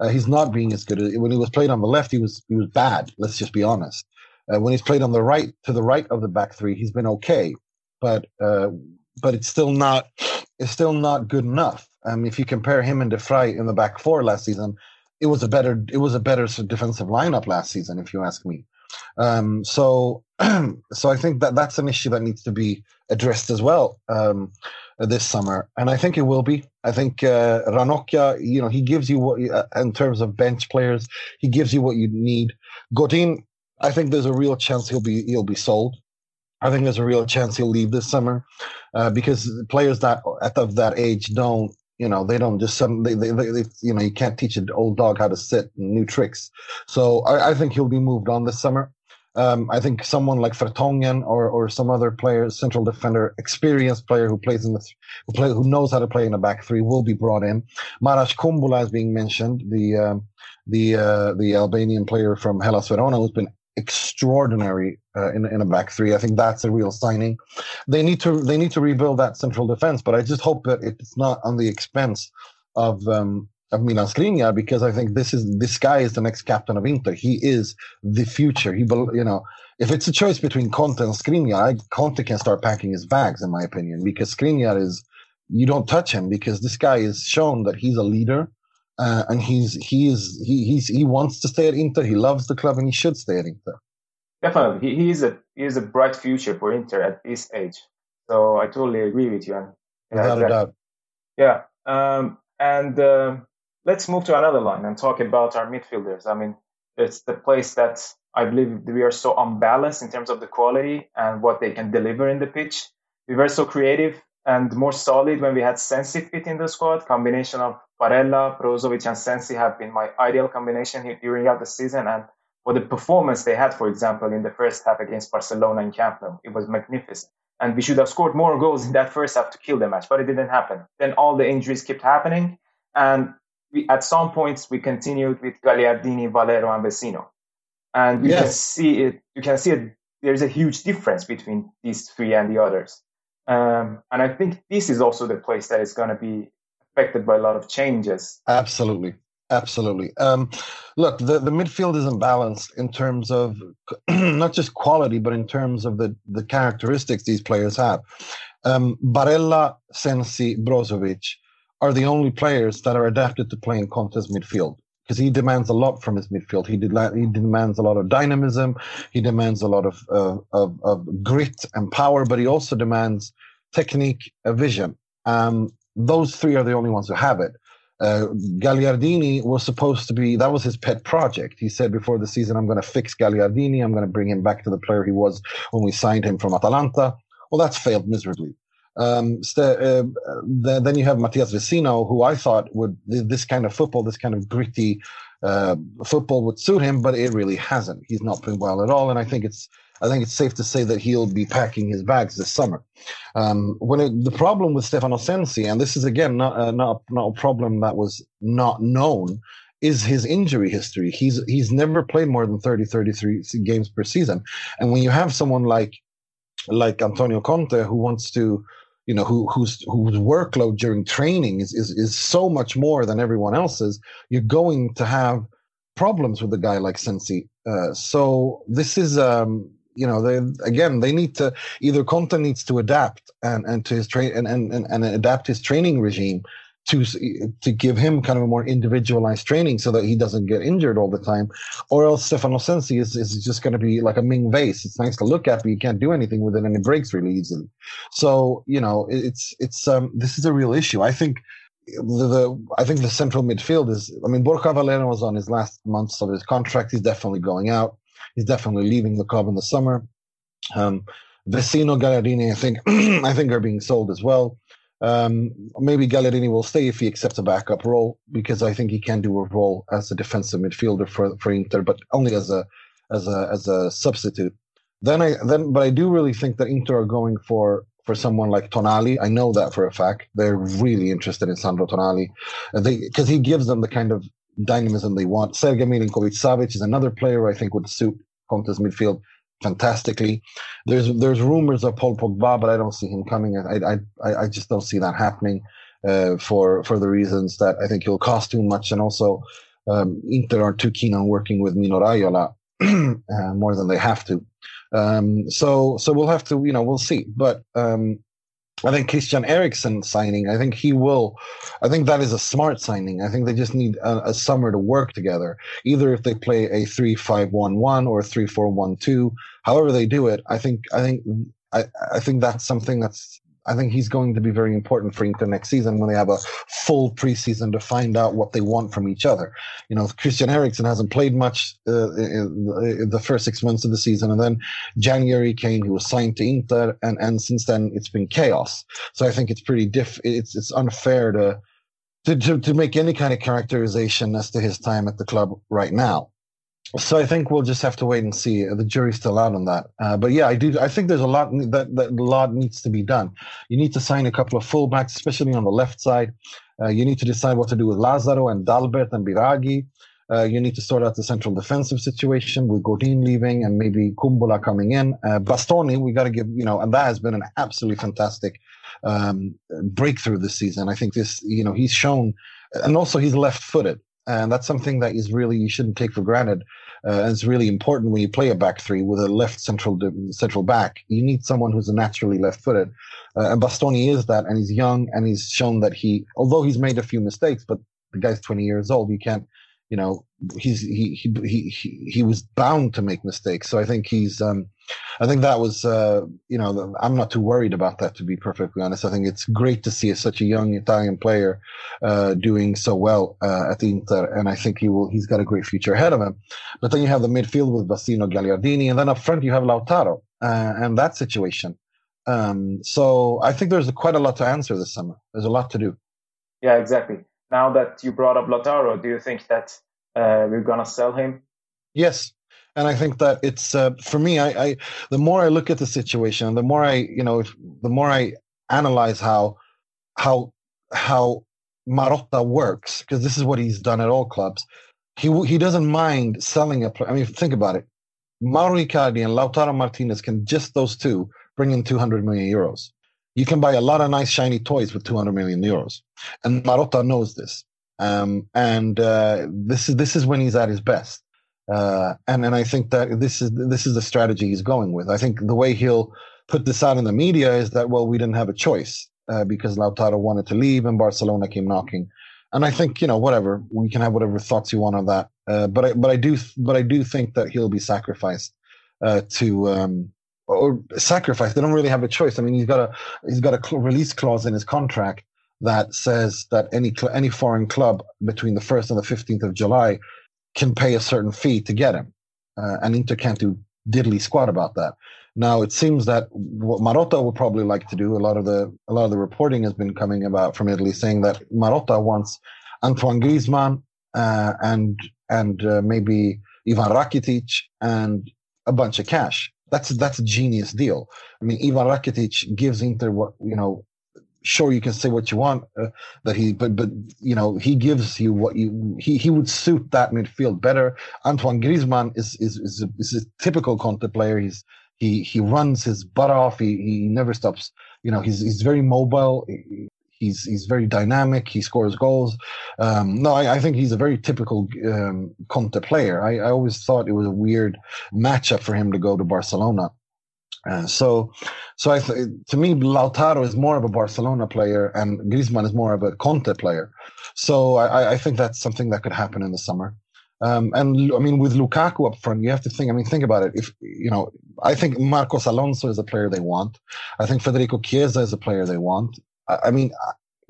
Uh, he's not being as good when he was played on the left. He was he was bad. Let's just be honest. Uh, when he's played on the right, to the right of the back three, he's been okay, but uh, but it's still not it's still not good enough. Um, if you compare him and De Vrij in the back four last season, it was a better it was a better defensive lineup last season, if you ask me. Um, so So I think that that's an issue that needs to be addressed as well um, this summer, and I think it will be. I think uh, Ranocchia, you know, he gives you what, uh, in terms of bench players, he gives you what you need. Godin, I think there's a real chance he'll be he'll be sold. I think there's a real chance he'll leave this summer uh, because players that at of that age don't, you know, they don't just suddenly, they, they, they, you know, you can't teach an old dog how to sit and new tricks. So I, I think he'll be moved on this summer. Um, I think someone like Vertonghen or or some other player, central defender, experienced player who plays in the who play who knows how to play in a back three will be brought in. Maras Kumbula is being mentioned, the um, the uh, the Albanian player from Hellas Verona who's been extraordinary uh, in in a back three. I think that's a real signing. They need to they need to rebuild that central defense, but I just hope that it's not on the expense of. Um, of Milan Skriniar, because I think this is this guy is the next captain of Inter. He is the future. He, you know, if it's a choice between Conte and Skriniar, Conte can start packing his bags, in my opinion, because Skriniar is, you don't touch him, because this guy has shown that he's a leader uh, and he's he is he he's, he wants to stay at Inter. He loves the club and he should stay at Inter. Definitely, he, he is a he is a bright future for Inter at this age. So I totally agree with you. And, Without uh, a doubt. Yeah, um, and. Uh, Let's move to another line and talk about our midfielders. I mean, it's the place that I believe we are so unbalanced in terms of the quality and what they can deliver in the pitch. We were so creative and more solid when we had Sensi fit in the squad. Combination of Barella, Prozovic and Sensi have been my ideal combination during out the season. And for the performance they had, for example, in the first half against Barcelona in Camp Nou, it was magnificent. And we should have scored more goals in that first half to kill the match, but it didn't happen. Then all the injuries kept happening, and We, at some points, we continued with Gagliardini, Valero, and Vecino, and you yes. can see it. You can see it, there's a huge difference between these three and the others, um, and I think this is also the place that is going to be affected by a lot of changes. Absolutely, absolutely. Um, look, the, the midfield is imbalanced in terms of not just quality, but in terms of the, the characteristics these players have. Um, Barella, Sensi, Brozovic are the only players that are adapted to playing Conte's midfield, because he demands a lot from his midfield. He, did, he demands a lot of dynamism. He demands a lot of, uh, of, of grit and power, but he also demands technique, a vision. Um, those three are the only ones who have it. Uh, Gagliardini was supposed to be, that was his pet project. He said before the season, I'm going to fix Gagliardini. I'm going to bring him back to the player he was when we signed him from Atalanta. Well, that's failed miserably. Um, st- uh, th- then you have Mattias Vecino, who I thought would th- this kind of football, this kind of gritty uh, football would suit him, but it really hasn't. He's not been well at all, and I think it's I think it's safe to say that he'll be packing his bags this summer. Um, when it, the problem with Stefano Sensi, and this is again not uh, not not a problem that was not known, is his injury history. He's he's never played more than thirty, thirty-three games per season, and when you have someone like like Antonio Conte who wants to you know, who, whose, whose workload during training is, is, is so much more than everyone else's, you're going to have problems with a guy like Sensi. Uh, so this is, um, you know, they, again, they need to, either Conte needs to adapt and, and to his train and, and, and, and adapt his training regime to, to give him kind of a more individualized training so that he doesn't get injured all the time, or else Stefano Sensi is, is just going to be like a Ming vase. It's nice to look at, but you can't do anything with it, and it breaks really easily. So, you know, it's, it's, um, this is a real issue. I think the, the I think the central midfield is, I mean, Borja Valero was on his last months of his contract. He's definitely going out. He's definitely leaving the club in the summer. Um, Vecino, Gagliardini, I think, I think are being sold as well. Um, maybe Gagliardini will stay if he accepts a backup role, because I think he can do a role as a defensive midfielder for, for Inter, but only as a as a as a substitute. Then I then, but I do really think that Inter are going for, for someone like Tonali. I know that for a fact. They're really interested in Sandro Tonali, because he gives them the kind of dynamism they want. Sergej Milinković-Savić is another player I think would suit Conte's midfield fantastically. There's there's rumors of Paul Pogba, but I don't see him coming. I I I just don't see that happening uh, for for the reasons that I think he'll cost too much, and also um, Inter are too keen on working with Mino Raiola uh, more than they have to. Um, so so we'll have to you know we'll see. But um, I think Christian Eriksen signing, I think he will, I think that is a smart signing. I think they just need a, a summer to work together. Either if they play a three five one one or a three four one two, however they do it, I think, I think, I, I think that's something that's, I think he's going to be very important for Inter next season when they have a full preseason to find out what they want from each other. You know, Christian Eriksen hasn't played much uh, in, in the first six months of the season, and then January came, he was signed to Inter, and, and since then it's been chaos. So I think it's pretty diff. It's it's unfair to to, to to make any kind of characterization as to his time at the club right now. So I think we'll just have to wait and see. The jury's still out on that. Uh, but yeah, I do. I think there's a lot that that a lot needs to be done. You need to sign a couple of fullbacks, especially on the left side. Uh, you need to decide what to do with Lazaro and Dalbert and Biraghi. Uh, you need to sort out the central defensive situation with Godin leaving and maybe Kumbola coming in. Uh, Bastoni, we got to give, you know, and that has been an absolutely fantastic um, breakthrough this season. I think this, you know, he's shown, and also he's left-footed. And that's something that is really, you shouldn't take for granted. Uh, and it's really important when you play a back three with a left central central back. You need someone who's naturally left-footed. Uh, and Bastoni is that, and he's young, and he's shown that he, although he's made a few mistakes, but the guy's twenty years old. You can't, you know, he's he he he he, he was bound to make mistakes. So I think he's, um, I think that was, uh, you know, I'm not too worried about that, to be perfectly honest. I think it's great to see such a young Italian player uh, doing so well uh, at Inter, and I think he will. He's got a great future ahead of him. But then you have the midfield with Vecino, Gagliardini, and then up front you have Lautaro uh, and that situation. Um, so I think there's quite a lot to answer this summer. There's a lot to do. Yeah, exactly. Now that you brought up Lautaro, do you think that uh, we're gonna sell him? Yes. And I think that it's uh, for me. I, I the more I look at the situation, the more I, you know, the more I analyze how how how Marotta works, because this is what he's done at all clubs. He he doesn't mind selling a player. I mean, think about it. Mauro Icardi and Lautaro Martinez can just those two bring in two hundred million euros. You can buy a lot of nice shiny toys with two hundred million euros, and Marotta knows this. Um, and uh, this is this is when he's at his best. Uh, and and I think that this is this is the strategy he's going with. I think the way he'll put this out in the media is that, well, we didn't have a choice uh, because Lautaro wanted to leave and Barcelona came knocking. And I think, you know, whatever, we can have whatever thoughts you want on that. Uh, but I, but I do but I do think that he'll be sacrificed uh, to um, or sacrificed. They don't really have a choice. I mean, he's got a he's got a release clause in his contract that says that any any foreign club between the first and the fifteenth of July can pay a certain fee to get him. Uh, and Inter can't do diddly squat about that. Now, it seems that what Marotta would probably like to do, a lot of the a lot of the reporting has been coming about from Italy saying that Marotta wants Antoine Griezmann uh, and and uh, maybe Ivan Rakitic and a bunch of cash. That's that's a genius deal. I mean, Ivan Rakitic gives Inter what, you know, sure, you can say what you want, uh, that he, but but you know, he gives you what you he he would suit that midfield better. Antoine Griezmann is is is a, is a typical Conte player. He's he he runs his butt off. He he never stops. You know, he's he's very mobile. He's he's very dynamic. He scores goals. Um, no, I, I think he's a very typical um, Conte player. I, I always thought it was a weird matchup for him to go to Barcelona. Uh, so, so I th- to me, Lautaro is more of a Barcelona player, and Griezmann is more of a Conte player. So I, I think that's something that could happen in the summer. Um, and I mean, with Lukaku up front, you have to think. I mean, think about it. If you know, I think Marcos Alonso is a player they want. I think Federico Chiesa is a player they want. I, I mean,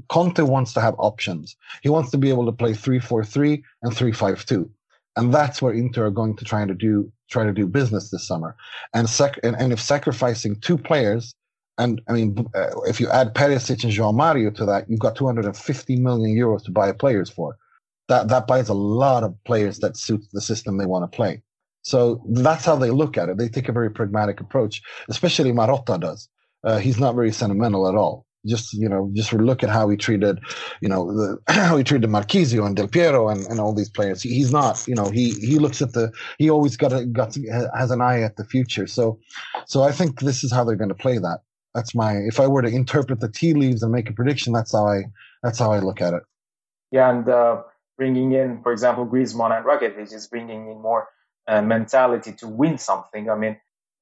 Conte wants to have options. He wants to be able to play three four three and three five two, and that's where Inter are going to try to do. try to do business this summer. And sec- and, and if sacrificing two players, and I mean, uh, if you add Perisic and João Mario to that, you've got two hundred fifty million euros to buy players for. That that buys a lot of players that suit the system they want to play. So that's how they look at it. They take a very pragmatic approach, especially Marotta does. Uh, he's not very sentimental at all. Just, you know, just look at how he treated, you know, the, how he treated Marchisio and Del Piero and, and all these players. He, he's not, you know, he he looks at the, he always got, a, got to, has an eye at the future. So, so I think this is how they're going to play that. That's my, if I were to interpret the tea leaves and make a prediction, that's how I, that's how I look at it. Yeah, and uh, bringing in, for example, Griezmann and Rakitic is bringing in more uh, mentality to win something. I mean,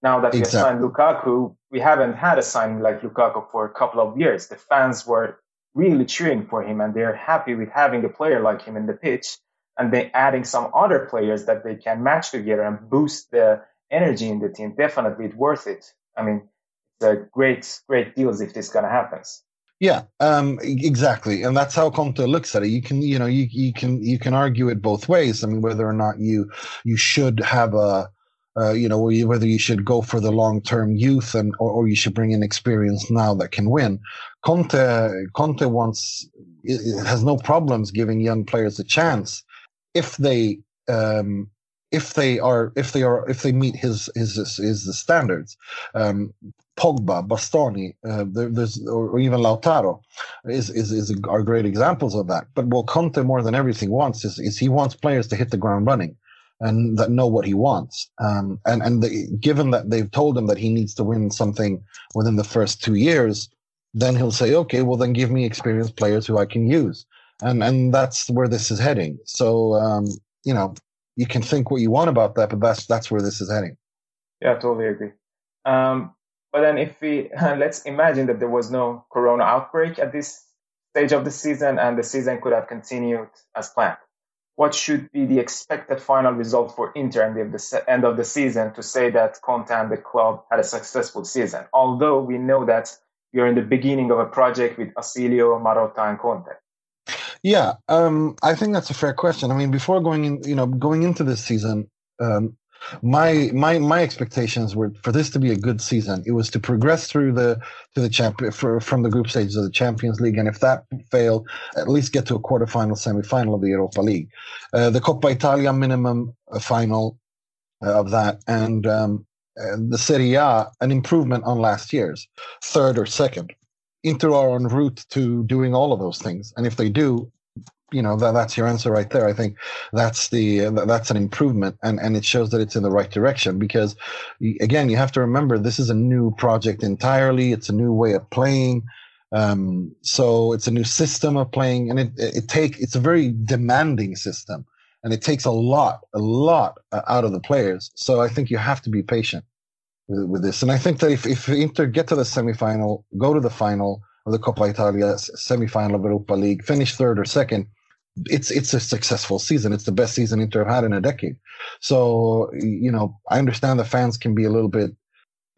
now that exactly. we have signed Lukaku, we haven't had a signing like Lukaku for a couple of years. The fans were really cheering for him, and they're happy with having a player like him in the pitch, and they're adding some other players that they can match together and boost the energy in the team. Definitely it's worth it. I mean, it's a great, great deals if this kind of happens. Yeah, um, exactly, and that's how Conte looks at it. You can, you know, you you can you can argue it both ways. I mean, whether or not you you should have a, uh, you know, whether you should go for the long-term youth and or, or you should bring in experience now that can win. Conte Conte wants has no problems giving young players a chance if they um, if they are if they are if they meet his his his, his standards. Um, Pogba, Bastoni, uh, there, there's, or, or even Lautaro, is is is a, are great examples of that. But what Conte more than everything wants is is he wants players to hit the ground running, and that know what he wants. Um, and and they, given that they've told him that he needs to win something within the first two years, then he'll say, okay, well then give me experienced players who I can use. And and that's where this is heading. So um, you know, you can think what you want about that, but that's that's where this is heading. Yeah, I totally agree. Um, But then if we, let's imagine that there was no corona outbreak at this stage of the season and the season could have continued as planned. What should be the expected final result for Inter at the end of the season to say that Conte and the club had a successful season? Although we know that we are in the beginning of a project with Asilio, Marotta and Conte. Yeah, um, I think that's a fair question. I mean, before going in, you know, going into this season, um, My my my expectations were for this to be a good season. It was to progress through the to the champ for, from the group stages of the Champions League, and if that failed, at least get to a quarterfinal, semi-final of the Europa League, uh, the Coppa Italia minimum uh, final uh, of that, and um, uh, the Serie A, an improvement on last year's third or second. Inter are en route to doing all of those things, and if they do. You know, that, that's your answer right there. I think that's the uh, that's an improvement, and, and it shows that it's in the right direction because, again, you have to remember this is a new project entirely. It's a new way of playing, um, so it's a new system of playing, and it it take it's a very demanding system, and it takes a lot, a lot uh, out of the players. So I think you have to be patient with, with this, and I think that if if Inter get to the semifinal, go to the final of the Coppa Italia, semifinal of Europa League, finish third or second. It's it's a successful season. It's the best season Inter have had in a decade. So, you know, I understand the fans can be a little bit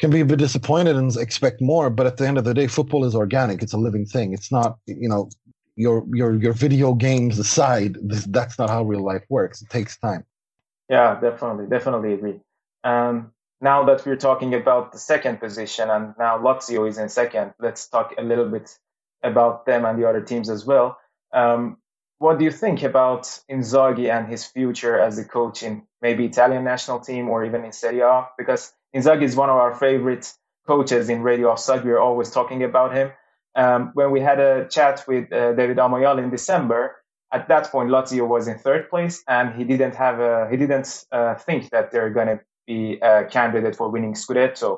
can be a bit disappointed and expect more. But at the end of the day, football is organic. It's a living thing. It's not, you know, your your your video games aside. This, that's not how real life works. It takes time. Yeah, definitely, definitely agree. Um, now that we're talking about the second position, and now Lazio is in second. Let's talk a little bit about them and the other teams as well. Um, What do you think about Inzaghi and his future as a coach in maybe Italian national team or even in Serie A? Because Inzaghi is one of our favorite coaches in Radio Offside. We are always talking about him. Um, when we had a chat with uh, David Amoyal in December, at that point Lazio was in third place, and he didn't have a, he didn't uh, think that they're going to be a candidate for winning Scudetto.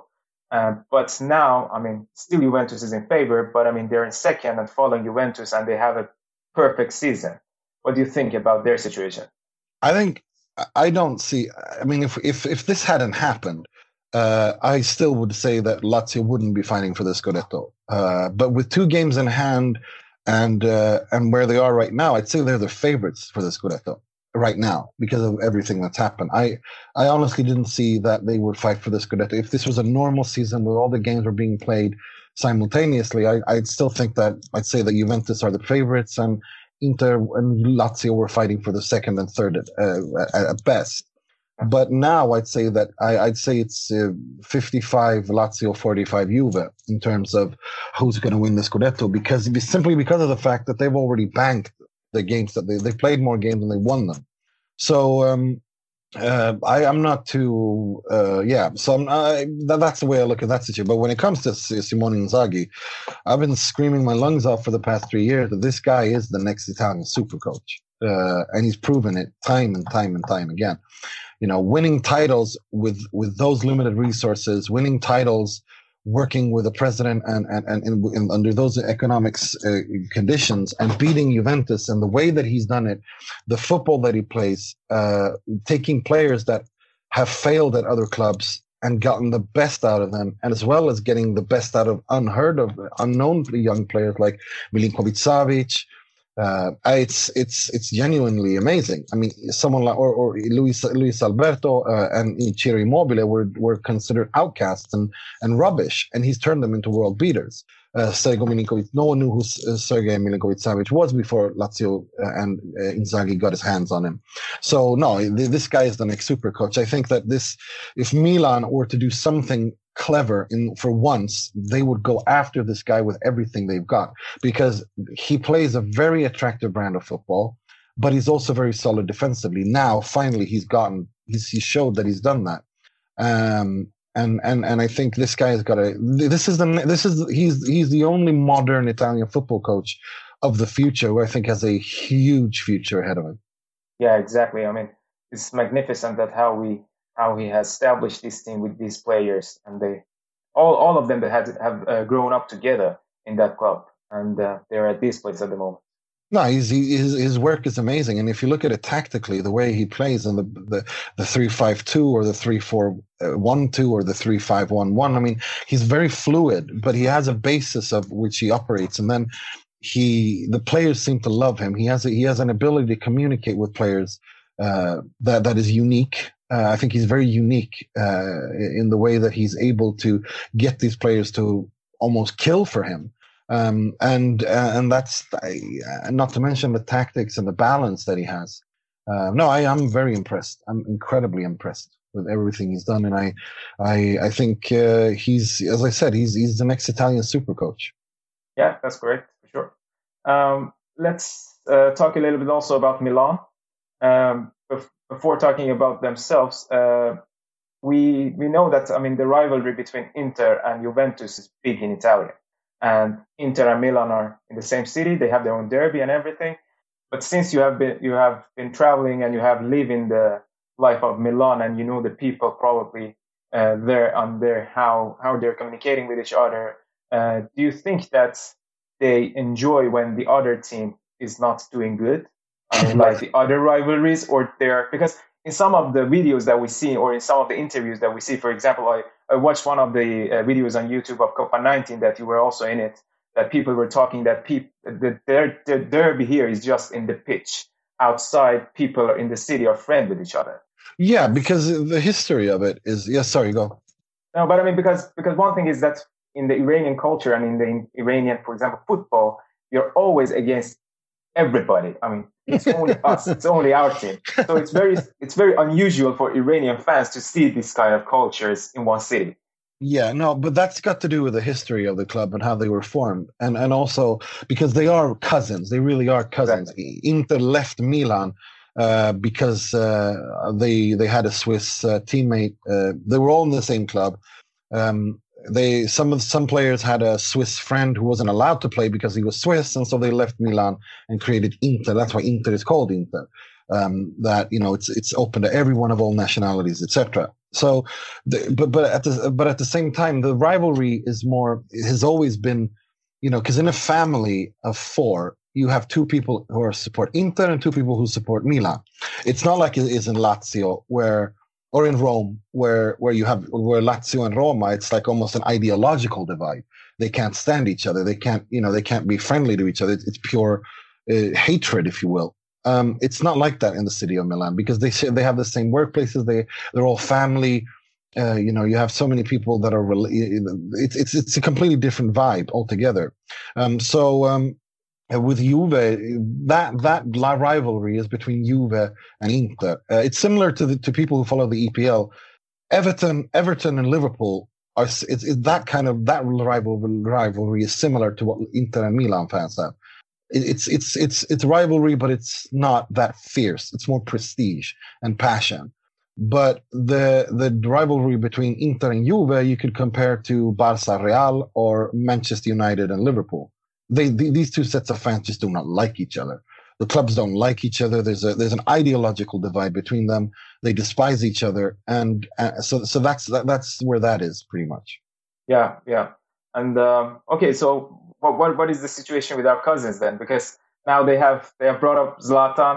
Uh, but now, I mean, still Juventus is in favor, but I mean they're in second and following Juventus, and they have a perfect season. What do you think about their situation? I think I don't see. I mean, if if if this hadn't happened, uh, I still would say that Lazio wouldn't be fighting for the Scudetto. Uh, but with two games in hand and uh, and where they are right now, I'd say they're the favorites for the Scudetto right now because of everything that's happened. I I honestly didn't see that they would fight for the Scudetto if this was a normal season where all the games were being played simultaneously. I, I'd still think that I'd say that Juventus are the favorites, and Inter and Lazio were fighting for the second and third at, uh, at best. But now I'd say that I, I'd say it's uh, fifty-five Lazio, forty-five Juve in terms of who's going to win the Scudetto, because simply because of the fact that they've already banked the games that they they played more games and they won them. So. Um, Uh, I, I'm not too, uh, yeah, so I'm, I, that, that's the way I look at that situation. But when it comes to Simone Inzaghi, I've been screaming my lungs off for the past three years that this guy is the next Italian super coach. Uh, and he's proven it time and time and time again. You know, winning titles with, with those limited resources, winning titles, working with the president and, and, and, and, and under those economic uh, conditions and beating Juventus and the way that he's done it, the football that he plays, uh, taking players that have failed at other clubs and gotten the best out of them, and as well as getting the best out of unheard of, unknown young players like Milinkovic-Savic. Uh, it's it's it's genuinely amazing. I mean, someone like or, or Luis Luis Alberto uh, and Ciro Immobile were were considered outcasts and, and rubbish, and he's turned them into world beaters. Uh, Sergio Milinkovic, no one knew who uh, Sergei Milinkovic-Savic was before Lazio uh, and uh, Inzaghi got his hands on him. So no, th- this guy is the next super coach. I think that this, if Milan were to do something clever in for once, they would go after this guy with everything they've got, because he plays a very attractive brand of football, but he's also very solid defensively. Now finally he's gotten he's he showed that he's done that, um and and and I think this guy has got a this is the this is he's he's the only modern Italian football coach of the future who I think has a huge future ahead of him. Yeah, exactly. I mean, it's magnificent that how we how he has established this team with these players, and they, all, all of them that have have uh, grown up together in that club, and uh, they're at this place at the moment. No, he's, he, his his work is amazing, and if you look at it tactically, the way he plays in the the the three five two or the three four one two or the three five one one. I mean, he's very fluid, but he has a basis of which he operates, and then he the players seem to love him. He has a, he has an ability to communicate with players uh, that that is unique. Uh, I think he's very unique uh, in the way that he's able to get these players to almost kill for him, um, and uh, and that's uh, not to mention the tactics and the balance that he has. Uh, no, I am very impressed. I'm incredibly impressed with everything he's done, and I I, I think uh, he's, as I said, he's he's the next Italian super coach. Yeah, that's correct for sure. Um, let's uh, talk a little bit also about Milan. Um, Before talking about themselves, uh, we we know that, I mean, the rivalry between Inter and Juventus is big in Italy. And Inter and Milan are in the same city. They have their own derby and everything. But since you have been you have been traveling and you have lived in the life of Milan, and you know the people probably uh, there and there, how, how they're communicating with each other, uh, do you think that they enjoy when the other team is not doing good? I mean, like the other rivalries, or there, because in some of the videos that we see, or in some of the interviews that we see, for example, I, I watched one of the uh, videos on YouTube of Copa nineteen that you were also in it, that people were talking that people that their, their derby here is just in the pitch. Outside, people in the city are friends with each other. Yeah, because the history of it is. Yeah, sorry, go. No, but I mean, because because one thing is that in the Iranian culture and in the in Iranian, for example, football, you're always against everybody. I mean, it's only us. It's only our team. So it's very, it's very unusual for Iranian fans to see this kind of cultures in one city. Yeah, no, but that's got to do with the history of the club and how they were formed, and and also because they are cousins. They really are cousins. Exactly. Inter left Milan uh, because uh, they they had a Swiss uh, teammate. Uh, they were all in the same club. Um, They some of some players had a Swiss friend who wasn't allowed to play because he was Swiss, and so they left Milan and created Inter. That's why Inter is called Inter. Um, that you know, it's it's open to everyone of all nationalities, et cetera. So, the, but but at the but at the same time, the rivalry is more has always been, you know, because in a family of four, you have two people who are support Inter and two people who support Milan. It's not like it is in Lazio where. Or in Rome, where, where you have where Lazio and Roma, it's like almost an ideological divide. They can't stand each other. They can't, you know, they can't be friendly to each other. It's, it's pure uh, hatred, if you will. Um, it's not like that in the city of Milan because they they have the same workplaces. They they're all family. Uh, you know, you have so many people that are. It's it's it's a completely different vibe altogether. Um, so. Um, With Juve, that that rivalry is between Juve and Inter. Uh, it's similar to the, to people who follow the E P L. Everton, Everton, and Liverpool are it's, it's that kind of that rivalry. Rivalry is similar to what Inter and Milan fans have. It, it's it's it's it's rivalry, but it's not that fierce. It's more prestige and passion. But the the rivalry between Inter and Juve, you could compare to Barça, Real, or Manchester United and Liverpool. They, these two sets of fans just do not like each other. The clubs don't like each other. There's a there's an ideological divide between them. They despise each other, and uh, so so that's that, that's where that is pretty much. Yeah, yeah. And um, okay, so what, what what is the situation with our cousins then? Because now they have they have brought up Zlatan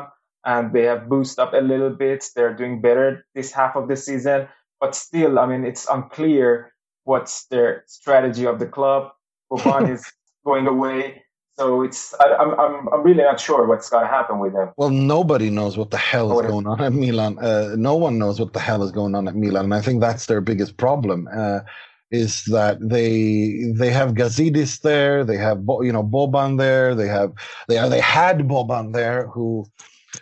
and they have boosted up a little bit. They're doing better this half of the season. But still, I mean, it's unclear what's their strategy of the club. Boban is going away. So it's I, I'm I'm I'm really not sure what's going to happen with him. Well, nobody knows what the hell is going on at Milan. Uh, no one knows what the hell is going on at Milan, and I think that's their biggest problem. Uh, is that they they have Gazidis there, they have you know Boban there, they have they are, they had Boban there who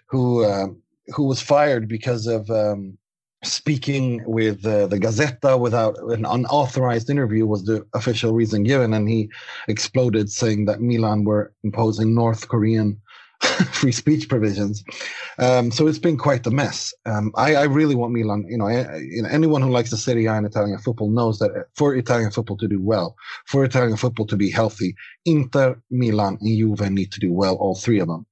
who uh, who was fired because of um, speaking with uh, the Gazzetta without an unauthorized interview was the official reason given, and he exploded saying that Milan were imposing North Korean free speech provisions. Um, so it's been quite a mess. Um, I, I really want Milan, you know, I, you know, anyone who likes the Serie A and Italian football knows that for Italian football to do well, for Italian football to be healthy, Inter, Milan, and Juve need to do well, all three of them.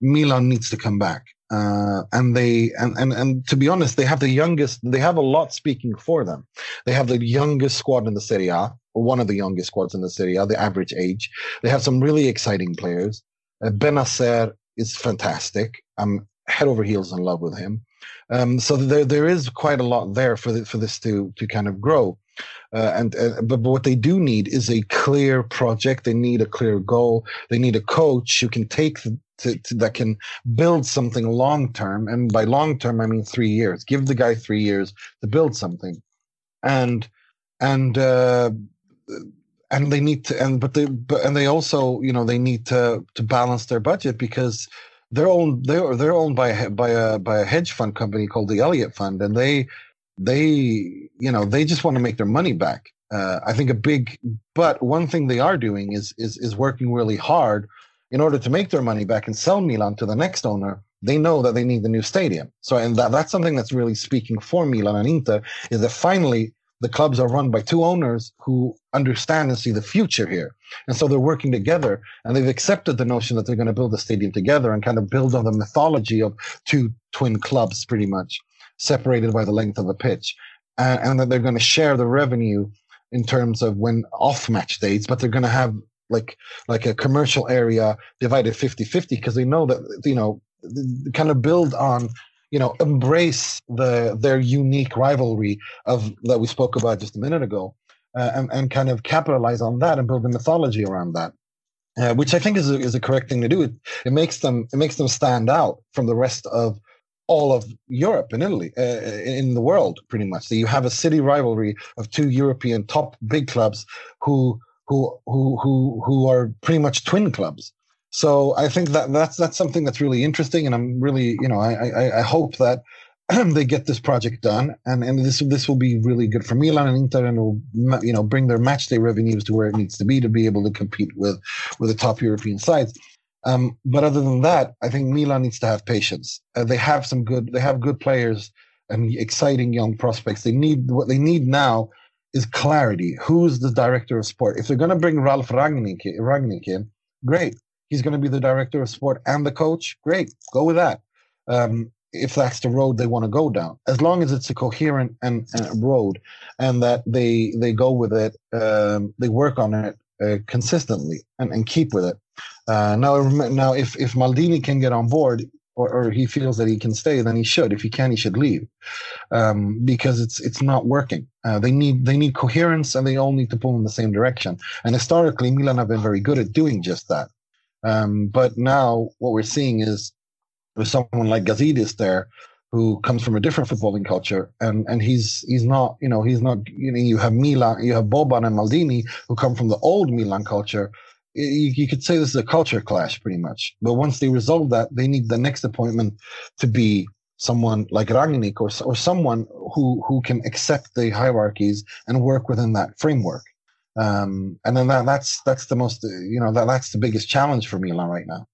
Milan needs to come back. Uh, and they and, and, and to be honest, they have the youngest, they have a lot speaking for them. They have the youngest squad in the Serie A, or one of the youngest squads in the Serie A, the average age. They have some really exciting players. Uh, Benacer is fantastic. I'm head over heels in love with him. Um, so there there is quite a lot there for the, for this to to kind of grow. Uh, and uh, but, but what they do need is a clear project. They need a clear goal. They need a coach who can take the, to, to, that can build something long term. And by long term, I mean three years. Give the guy three years to build something. And and uh, and they need to. And but they but, and they also you know they need to to balance their budget because they're owned they're they're owned by a, by a by a hedge fund company called the Elliott Fund, and they. They, you know, they just want to make their money back. Uh, I think a big, but one thing they are doing is is is working really hard in order to make their money back and sell Milan to the next owner. They know that they need the new stadium. So, and that, that's something that's really speaking for Milan and Inter is that finally the clubs are run by two owners who understand and see the future here. And so they're working together and they've accepted the notion that they're going to build a stadium together and kind of build on the mythology of two twin clubs pretty much, separated by the length of a pitch, uh, and that they're going to share the revenue in terms of when off match dates, but they're going to have like like a commercial area divided fifty-fifty because they know that, you know, kind of build on, you know, embrace the their unique rivalry of that we spoke about just a minute ago, uh, and, and kind of capitalize on that and build the mythology around that. Uh, which I think is a, is the correct thing to do. It, it makes them it makes them stand out from the rest of all of Europe and Italy, uh, in the world, pretty much. So you have a city rivalry of two European top big clubs who who who who who are pretty much twin clubs. So I think that that's that's something that's really interesting, and I'm really, you know, I I, I hope that they get this project done, and, and this this will be really good for Milan and Inter, and will, you know, bring their matchday revenues to where it needs to be to be able to compete with with the top European sides. Um, but other than that, I think Milan needs to have patience. Uh, they have some good, they have good players and exciting young prospects. They need what they need now is clarity. Who's the director of sport? If they're going to bring Ralf Rangnick, Rangnick in, great. He's going to be the director of sport and the coach. Great, go with that. Um, if that's the road they want to go down, as long as it's a coherent and, and road, and that they they go with it, um, they work on it uh, consistently and, and keep with it. Uh, now, now, if, if Maldini can get on board, or, or he feels that he can stay, then he should. If he can, he should leave, um, because it's it's not working. Uh, they need they need coherence, and they all need to pull in the same direction. And historically, Milan have been very good at doing just that. Um, but now, what we're seeing is there's someone like Gazidis there, who comes from a different footballing culture, and, and he's he's not you know he's not you know you have Milan, you have Boban and Maldini who come from the old Milan culture. You could say this is a culture clash, pretty much. But once they resolve that, they need the next appointment to be someone like Rangnick or or someone who, who can accept the hierarchies and work within that framework. Um, and then that, that's that's the most you know that, that's the biggest challenge for Milan right now.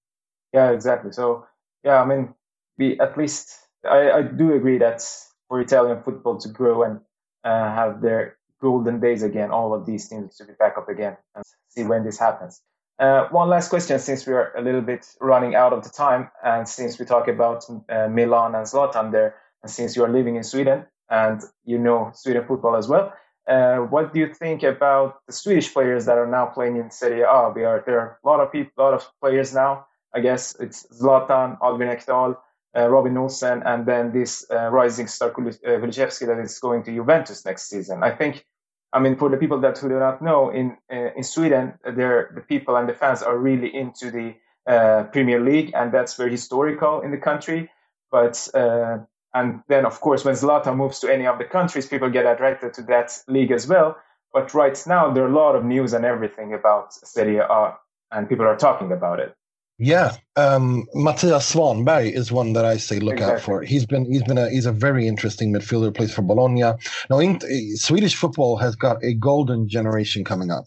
Yeah, exactly. So yeah, I mean, we at least I, I do agree that for Italian football to grow and uh, have their golden days again, all of these teams should be back up again and see when this happens. Uh, one last question, since we are a little bit running out of the time, and since we talk about uh, Milan and Zlatan there, and since you are living in Sweden and you know Sweden football as well, uh, what do you think about the Swedish players that are now playing in Serie A? We are, there are a lot of people, a lot of players now. I guess it's Zlatan, Albin Ekdal, uh, Robin Olsen, and then this uh, rising star Kulusevski that is going to Juventus next season. I think, I mean, for the people that who do not know, in uh, in Sweden, the people and the fans are really into the uh, Premier League, and that's very historical in the country. But uh, and then, of course, when Zlatan moves to any of the countries, people get attracted to that league as well. But right now, there are a lot of news and everything about Serie A, and people are talking about it. Yeah, um, Mattias Svanberg is one that I say look exactly. out for. He's been he's been a he's a very interesting midfielder. Plays for Bologna. Now, in, Swedish football has got a golden generation coming up.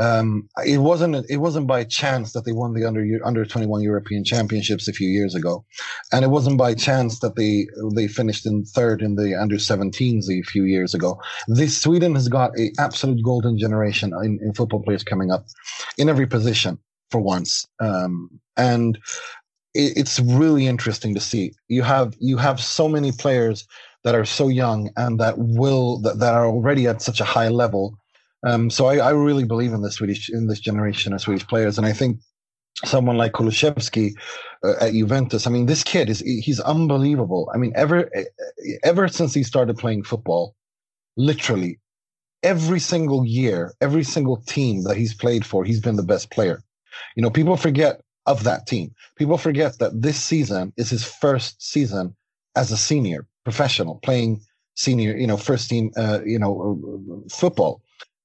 Um, it wasn't it wasn't by chance that they won the under under twenty-one European Championships a few years ago, and it wasn't by chance that they they finished in third in the under seventeens a few years ago. This Sweden has got an absolute golden generation in, in football players coming up in every position. For once, um, and it, it's really interesting to see. You have you have so many players that are so young and that will that, that are already at such a high level. Um, so I, I really believe in the Swedish in this generation of Swedish players, and I think someone like Kulusevski uh, at Juventus. I mean, this kid is he's unbelievable. I mean, ever ever since he started playing football, literally every single year, every single team that he's played for, he's been the best player. You know, people forget of that team. People forget that this season is his first season as a senior professional, playing senior, you know, first team, uh, you know, football.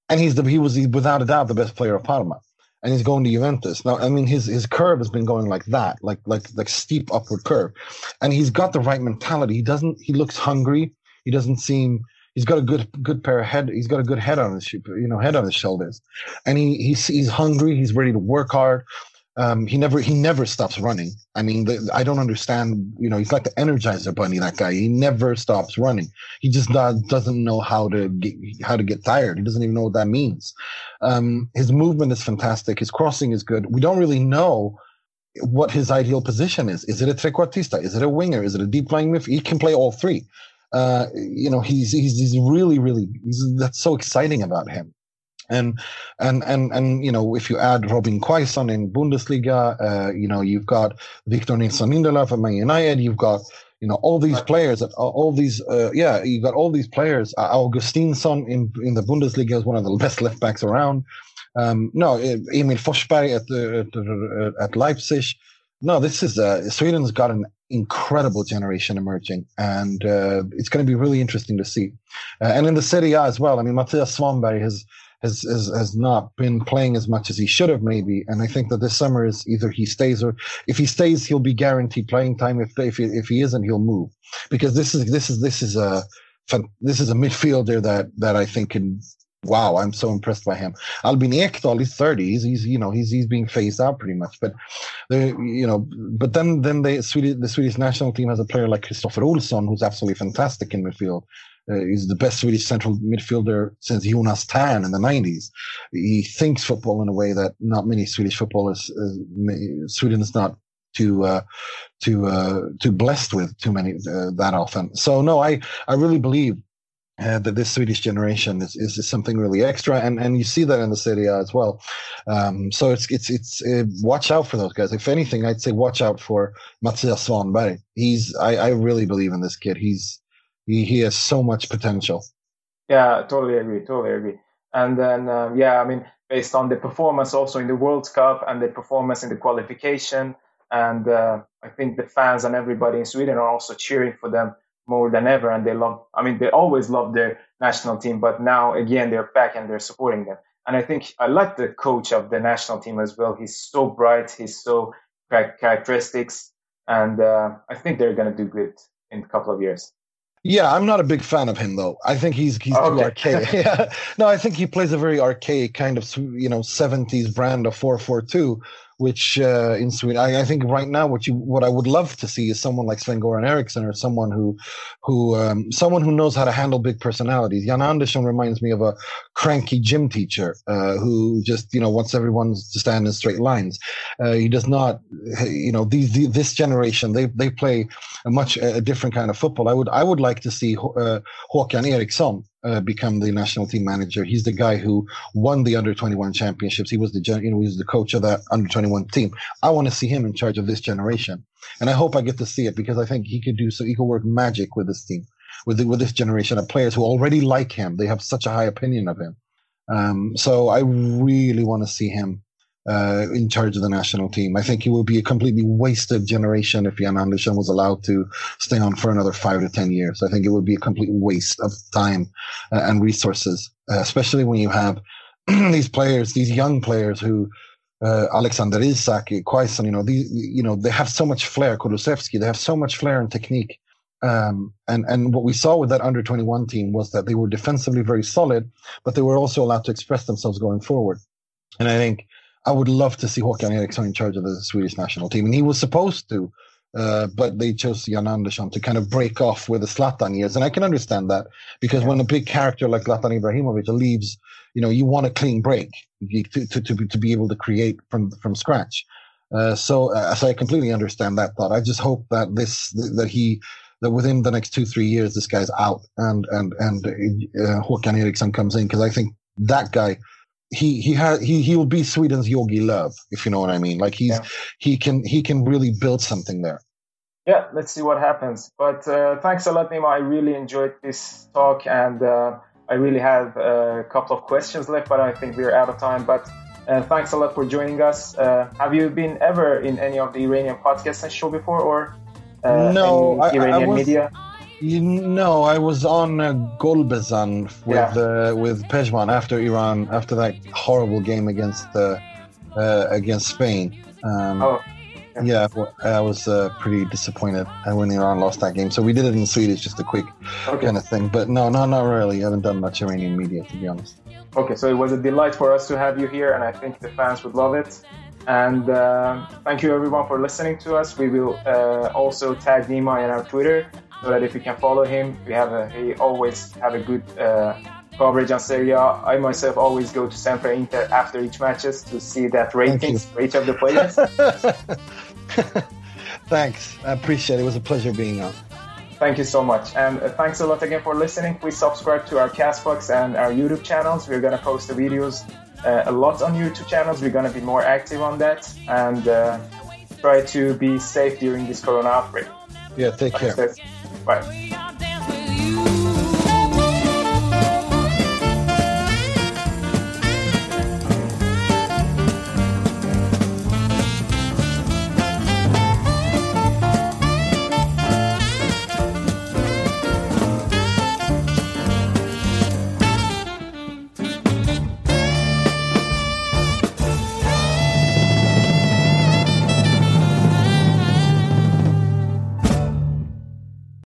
And he's the, he was, he's without a doubt, the best player of Parma. And he's going to Juventus. Now, I mean, his his curve has been going like that, like like like steep upward curve. And he's got the right mentality. He doesn't, he looks hungry. He doesn't seem... He's got a good, good pair of head. He's got a good head on his, you know, head on his shoulders, and he he's he's hungry. He's ready to work hard. Um, he never he never stops running. I mean, the, I don't understand. You know, he's like the Energizer Bunny. That guy. He never stops running. He just does, doesn't know how to get, how to get tired. He doesn't even know what that means. Um, his movement is fantastic. His crossing is good. We don't really know what his ideal position is. Is it a trequartista? Is it a winger? Is it a deep lying midfielder? He can play all three. Uh, you know, he's he's he's really really he's, that's so exciting about him, and and and and you know, if you add Robin Quaison in Bundesliga, uh, you know, you've got Victor Nilsson Lindelöf at Man United, you've got you know all these players, all these uh, yeah, you've got all these players. Uh, Augustinsson in in the Bundesliga is one of the best left backs around. Um, no, Emil Forsberg at at, at Leipzig. No, this is uh, Sweden's got an incredible generation emerging, and uh, it's going to be really interesting to see. Uh, and in the Serie A as well, I mean, Mattias Svanberg has, has has has not been playing as much as he should have, maybe. And I think that this summer is either he stays or if he stays, he'll be guaranteed playing time. If if he, if he isn't, he'll move because this is this is this is a this is a midfielder that that I think can. Wow, I'm so impressed by him. Albin Ekdal is thirty. He's, he's, you know, he's he's being phased out pretty much. But, you know, but then then the Swedish the Swedish national team has a player like Kristoffer Olsson, who's absolutely fantastic in midfield. Uh, he's the best Swedish central midfielder since Jonas Tern in the nineties. He thinks football in a way that not many Swedish footballers. Uh, Sweden is not too uh, too uh, too blessed with too many uh, that often. So no, I I really believe. Uh, that this Swedish generation is, is, is something really extra, and, and you see that in the Serie A as well. Um, so it's it's it's uh, watch out for those guys. If anything, I'd say watch out for Mattias Svanberg. He's I, I really believe in this kid. He's he, he has so much potential. Yeah, totally agree, totally agree. And then uh, yeah, I mean, based on the performance also in the World Cup and the performance in the qualification, and uh, I think the fans and everybody in Sweden are also cheering for them. More than ever, and they love. I mean, they always loved their national team, but now again they're back and they're supporting them. And I think I like the coach of the national team as well. He's so bright, he's so characteristics, and uh, I think they're going to do good in a couple of years. Yeah, I'm not a big fan of him though. I think he's he's okay. too archaic. Yeah. No, I think he plays a very archaic kind of you know seventies brand of four four two. Which uh, in Sweden, I, I think right now, what you what I would love to see is someone like Sven-Göran Eriksson or someone who, who um, someone who knows how to handle big personalities. Jan Andersson reminds me of a cranky gym teacher uh, who just you know wants everyone to stand in straight lines. Uh, he does not, you know, these, these this generation they they play a much a different kind of football. I would I would like to see uh, Håkan Eriksson. uh, become the national team manager. He's the guy who won the under twenty-one championships. He was the you know, he was the coach of that under twenty-one team. I want to see him in charge of this generation, and I hope I get to see it, because I think he could do so. He could work magic with this team, with the, with this generation of players who already like him. They have such a high opinion of him. Um, so I really want to see him uh, in charge of the national team. I think he would be a completely wasted generation if Jan Andersson was allowed to stay on for another five to ten years. I think it would be a complete waste of time uh, and resources, uh, especially when you have these players, these young players who, uh, Alexander Isak, Quaison, you know, these, you know, they have so much flair. Kulusevski, they have so much flair and technique. Um, and, and what we saw with that under twenty-one team was that they were defensively very solid, but they were also allowed to express themselves going forward. And I think I would love to see Håkan Eriksson in charge of the Swedish national team. And he was supposed to, uh, but they chose Jan Andersson to kind of break off with the Zlatan years. And I can understand that, because when a big character like Zlatan Ibrahimovic leaves, you know, you want a clean break to, to, to, be, to be able to create from, from scratch. Uh, so, uh, so I completely understand that thought. I just hope that this, that he, that within the next two, three years, this guy's out and and and uh, Håkan Eriksson comes in, because I think that guy, he he has he he will be Sweden's Yogi Löw, if you know what I mean. Like he's yeah. he can he can really build something there. Yeah, let's see what happens. But uh, thanks a lot, Nima. I really enjoyed this talk, and uh, I really have a couple of questions left, but I think we're out of time. But uh, thanks a lot for joining us. Uh, have you been ever in any of the Iranian podcasts and show before, or? Uh, no, I, I was, media? You know, I was on uh, Golbezan with yeah. uh, with Pejman after Iran, after that horrible game against uh, uh, against Spain. Um, oh, yeah, yeah I was uh, pretty disappointed when Iran lost that game. So we did it in Swedish, just a quick okay. kind of thing. But no, no, not really. I haven't done much Iranian media, to be honest. Okay, so it was a delight for us to have you here, and I think the fans would love it. And uh, thank you everyone for listening to us. We will uh, also tag Nima in our Twitter, so that if you can follow him, we have a, he always have a good uh, coverage on Serie A. I myself always go to Sempre Inter after each matches to see that ratings for each of the players. Thanks, I appreciate it. It was a pleasure being on. Thank you so much. And uh, thanks a lot again for listening. Please subscribe to our Castbox and our YouTube channels. We're going to post the videos Uh, a lot on YouTube channels. We're going to be more active on that, and uh, try to be safe during this corona outbreak. Yeah, take care. Bye.